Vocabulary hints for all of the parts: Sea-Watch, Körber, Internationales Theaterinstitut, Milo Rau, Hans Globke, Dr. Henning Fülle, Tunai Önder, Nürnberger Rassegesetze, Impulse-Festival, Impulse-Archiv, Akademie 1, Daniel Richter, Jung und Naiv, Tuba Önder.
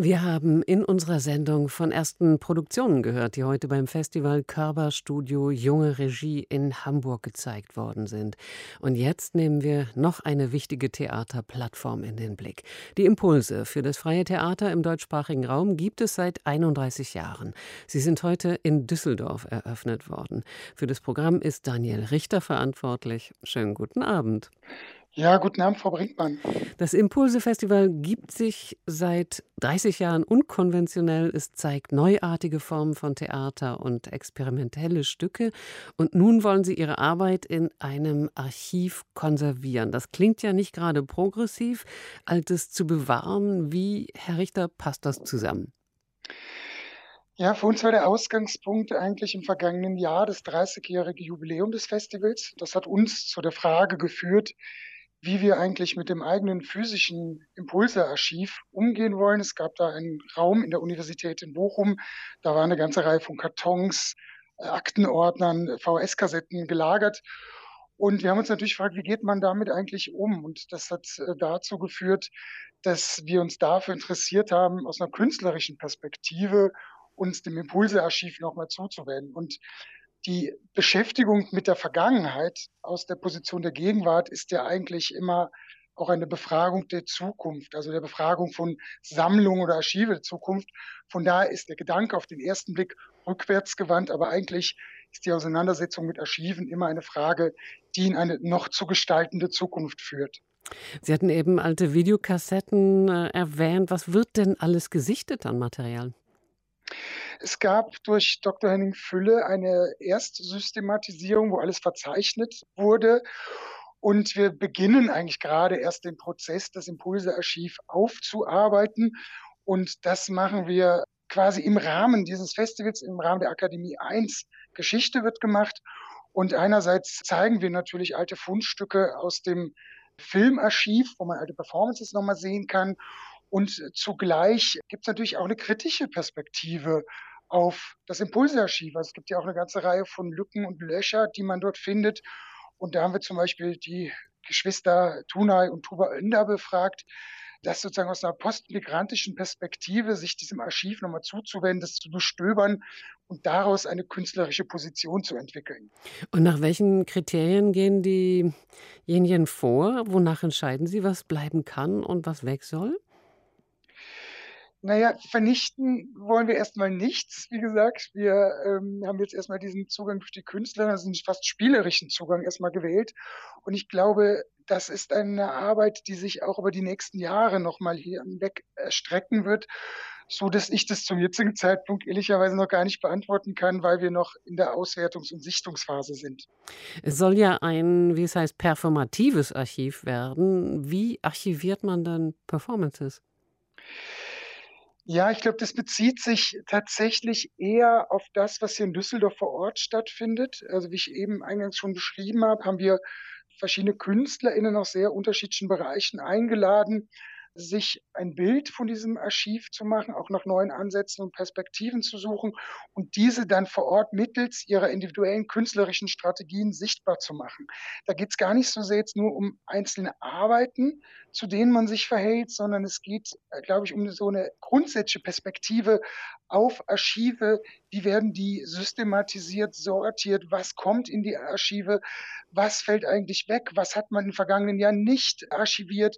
Wir haben in unserer Sendung von ersten Produktionen gehört, die heute beim Festival Körber Studio Junge Regie in Hamburg gezeigt worden sind. Und jetzt nehmen wir noch eine wichtige Theaterplattform in den Blick. Die Impulse für das freie Theater im deutschsprachigen Raum gibt es seit 31 Jahren. Sie sind heute in Düsseldorf eröffnet worden. Für das Programm ist Daniel Richter verantwortlich. Schönen guten Abend. Ja, guten Abend, Frau Brinkmann. Das Impulse-Festival gibt sich seit 30 Jahren unkonventionell. Es zeigt neuartige Formen von Theater und experimentelle Stücke. Und nun wollen Sie Ihre Arbeit in einem Archiv konservieren. Das klingt ja nicht gerade progressiv, Altes zu bewahren. Wie, Herr Richter, passt das zusammen? Ja, für uns war der Ausgangspunkt eigentlich im vergangenen Jahr das 30-jährige Jubiläum des Festivals. Das hat uns zu der Frage geführt, wie wir eigentlich mit dem eigenen physischen Impulse-Archiv umgehen wollen. Es gab da einen Raum in der Universität in Bochum, da war eine ganze Reihe von Kartons, Aktenordnern, VHS-Kassetten gelagert. Und wir haben uns natürlich gefragt, wie geht man damit eigentlich um? Und das hat dazu geführt, dass wir uns dafür interessiert haben, aus einer künstlerischen Perspektive uns dem Impulse-Archiv nochmal zuzuwenden. Und die Beschäftigung mit der Vergangenheit aus der Position der Gegenwart ist ja eigentlich immer auch eine Befragung der Zukunft, also der Befragung von Sammlungen oder Archive der Zukunft. Von daher ist der Gedanke auf den ersten Blick rückwärts gewandt, aber eigentlich ist die Auseinandersetzung mit Archiven immer eine Frage, die in eine noch zu gestaltende Zukunft führt. Sie hatten eben alte Videokassetten erwähnt. Was wird denn alles gesichtet an Material? Es gab durch Dr. Henning Fülle eine Erstsystematisierung, wo alles verzeichnet wurde. Und wir beginnen eigentlich gerade erst den Prozess, das Impulse-Archiv aufzuarbeiten. Und das machen wir quasi im Rahmen dieses Festivals, im Rahmen der Akademie 1. Geschichte wird gemacht. Und einerseits zeigen wir natürlich alte Fundstücke aus dem Filmarchiv, wo man alte Performances nochmal sehen kann. Und zugleich gibt es natürlich auch eine kritische Perspektive auf das Impulse-Archiv. Also es gibt ja auch eine ganze Reihe von Lücken und Löcher, die man dort findet. Und da haben wir zum Beispiel die Geschwister Tunai und Tuba Önder befragt, das sozusagen aus einer postmigrantischen Perspektive sich diesem Archiv nochmal zuzuwenden, das zu bestöbern und daraus eine künstlerische Position zu entwickeln. Und nach welchen Kriterien gehen diejenigen vor? Wonach entscheiden sie, was bleiben kann und was weg soll? Naja, vernichten wollen wir erstmal nichts. Wie gesagt, wir haben jetzt erstmal diesen Zugang durch die Künstler, also einen fast spielerischen Zugang erstmal gewählt. Und ich glaube, das ist eine Arbeit, die sich auch über die nächsten Jahre nochmal hier hinweg erstrecken wird, so dass ich das zum jetzigen Zeitpunkt ehrlicherweise noch gar nicht beantworten kann, weil wir noch in der Auswertungs- und Sichtungsphase sind. Es soll ja ein, wie es heißt, performatives Archiv werden. Wie archiviert man dann Performances? Ja, ich glaube, das bezieht sich tatsächlich eher auf das, was hier in Düsseldorf vor Ort stattfindet. Also wie ich eben eingangs schon beschrieben habe, haben wir verschiedene KünstlerInnen aus sehr unterschiedlichen Bereichen eingeladen, sich ein Bild von diesem Archiv zu machen, auch nach neuen Ansätzen und Perspektiven zu suchen und diese dann vor Ort mittels ihrer individuellen künstlerischen Strategien sichtbar zu machen. Da geht es gar nicht so sehr jetzt nur um einzelne Arbeiten, zu denen man sich verhält, sondern es geht, glaube ich, um so eine grundsätzliche Perspektive auf Archive. Wie werden die systematisiert, sortiert? Was kommt in die Archive? Was fällt eigentlich weg? Was hat man im vergangenen Jahr nicht archiviert?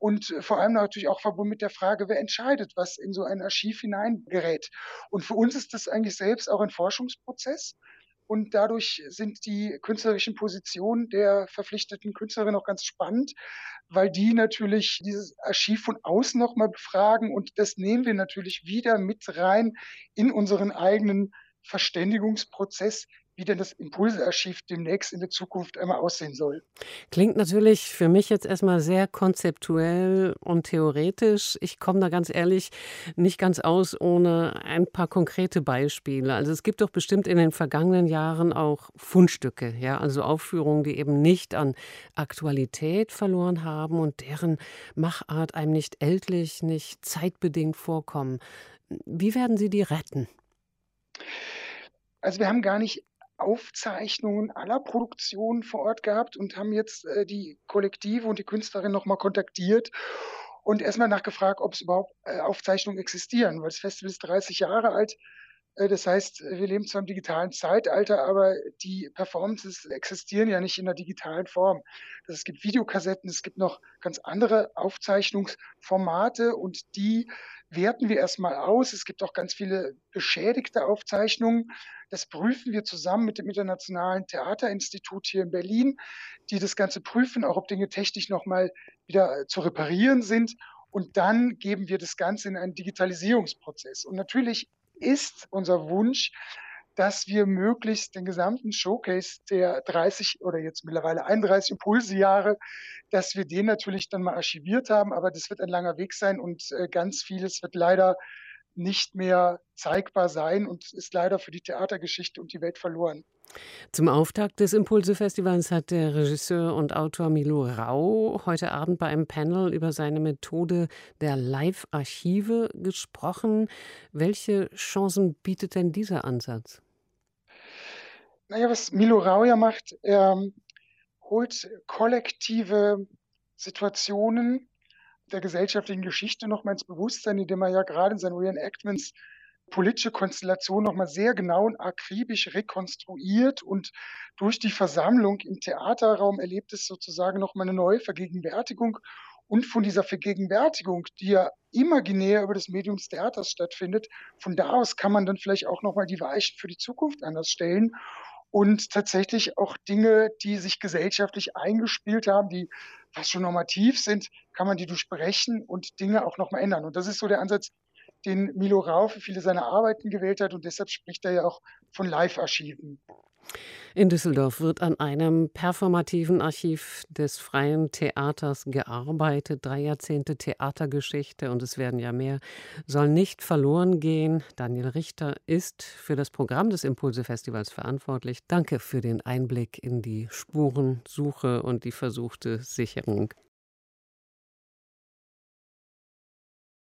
Und vor allem natürlich auch verbunden mit der Frage, wer entscheidet, was in so ein Archiv hineingerät. Und für uns ist das eigentlich selbst auch ein Forschungsprozess. Und dadurch sind die künstlerischen Positionen der verpflichteten Künstlerin auch ganz spannend, weil die natürlich dieses Archiv von außen nochmal befragen. Und das nehmen wir natürlich wieder mit rein in unseren eigenen Verständigungsprozess, wie denn das Impulse-Archiv demnächst in der Zukunft einmal aussehen soll. Klingt natürlich für mich jetzt erstmal sehr konzeptuell und theoretisch. Ich komme da ganz ehrlich nicht ganz aus ohne ein paar konkrete Beispiele. Also es gibt doch bestimmt in den vergangenen Jahren auch Fundstücke, ja, also Aufführungen, die eben nicht an Aktualität verloren haben und deren Machart einem nicht ältlich, nicht zeitbedingt vorkommen. Wie werden Sie die retten? Also wir haben gar nicht Aufzeichnungen aller Produktionen vor Ort gehabt und haben jetzt die Kollektive und die Künstlerin nochmal kontaktiert und erstmal nachgefragt, ob es überhaupt Aufzeichnungen existieren, weil das Festival ist 30 Jahre alt. Das heißt, wir leben zwar im digitalen Zeitalter, aber die Performances existieren ja nicht in der digitalen Form. Es gibt Videokassetten, es gibt noch ganz andere Aufzeichnungsformate und die werten wir erstmal aus. Es gibt auch ganz viele beschädigte Aufzeichnungen. Das prüfen wir zusammen mit dem Internationalen Theaterinstitut hier in Berlin, die das Ganze prüfen, auch ob Dinge technisch nochmal wieder zu reparieren sind. Und dann geben wir das Ganze in einen Digitalisierungsprozess. Und natürlich ist unser Wunsch, dass wir möglichst den gesamten Showcase der 30 oder jetzt mittlerweile 31 Impulse-Jahre, dass wir den natürlich dann mal archiviert haben. Aber das wird ein langer Weg sein und ganz vieles wird leider nicht mehr zeigbar sein und ist leider für die Theatergeschichte und die Welt verloren. Zum Auftakt des Impulse-Festivals hat der Regisseur und Autor Milo Rau heute Abend bei einem Panel über seine Methode der Live-Archive gesprochen. Welche Chancen bietet denn dieser Ansatz? Naja, was Milo Rau ja macht, er holt kollektive Situationen der gesellschaftlichen Geschichte nochmal ins Bewusstsein, indem er ja gerade in seinen Reenactments politische Konstellation nochmal sehr genau und akribisch rekonstruiert und durch die Versammlung im Theaterraum erlebt es sozusagen nochmal eine neue Vergegenwärtigung. Und von dieser Vergegenwärtigung, die ja imaginär über das Medium des Theaters stattfindet, von da aus kann man dann vielleicht auch nochmal die Weichen für die Zukunft anders stellen und tatsächlich auch Dinge, die sich gesellschaftlich eingespielt haben, die fast schon normativ sind, kann man die durchbrechen und Dinge auch nochmal ändern. Und das ist so der Ansatz, den Milo Rau für viele seiner Arbeiten gewählt hat und deshalb spricht er ja auch von Live-Archiven. In Düsseldorf wird an einem performativen Archiv des Freien Theaters gearbeitet. 3 Jahrzehnte Theatergeschichte und es werden ja mehr, soll nicht verloren gehen. Daniel Richter ist für das Programm des Impulse-Festivals verantwortlich. Danke für den Einblick in die Spurensuche und die versuchte Sicherung.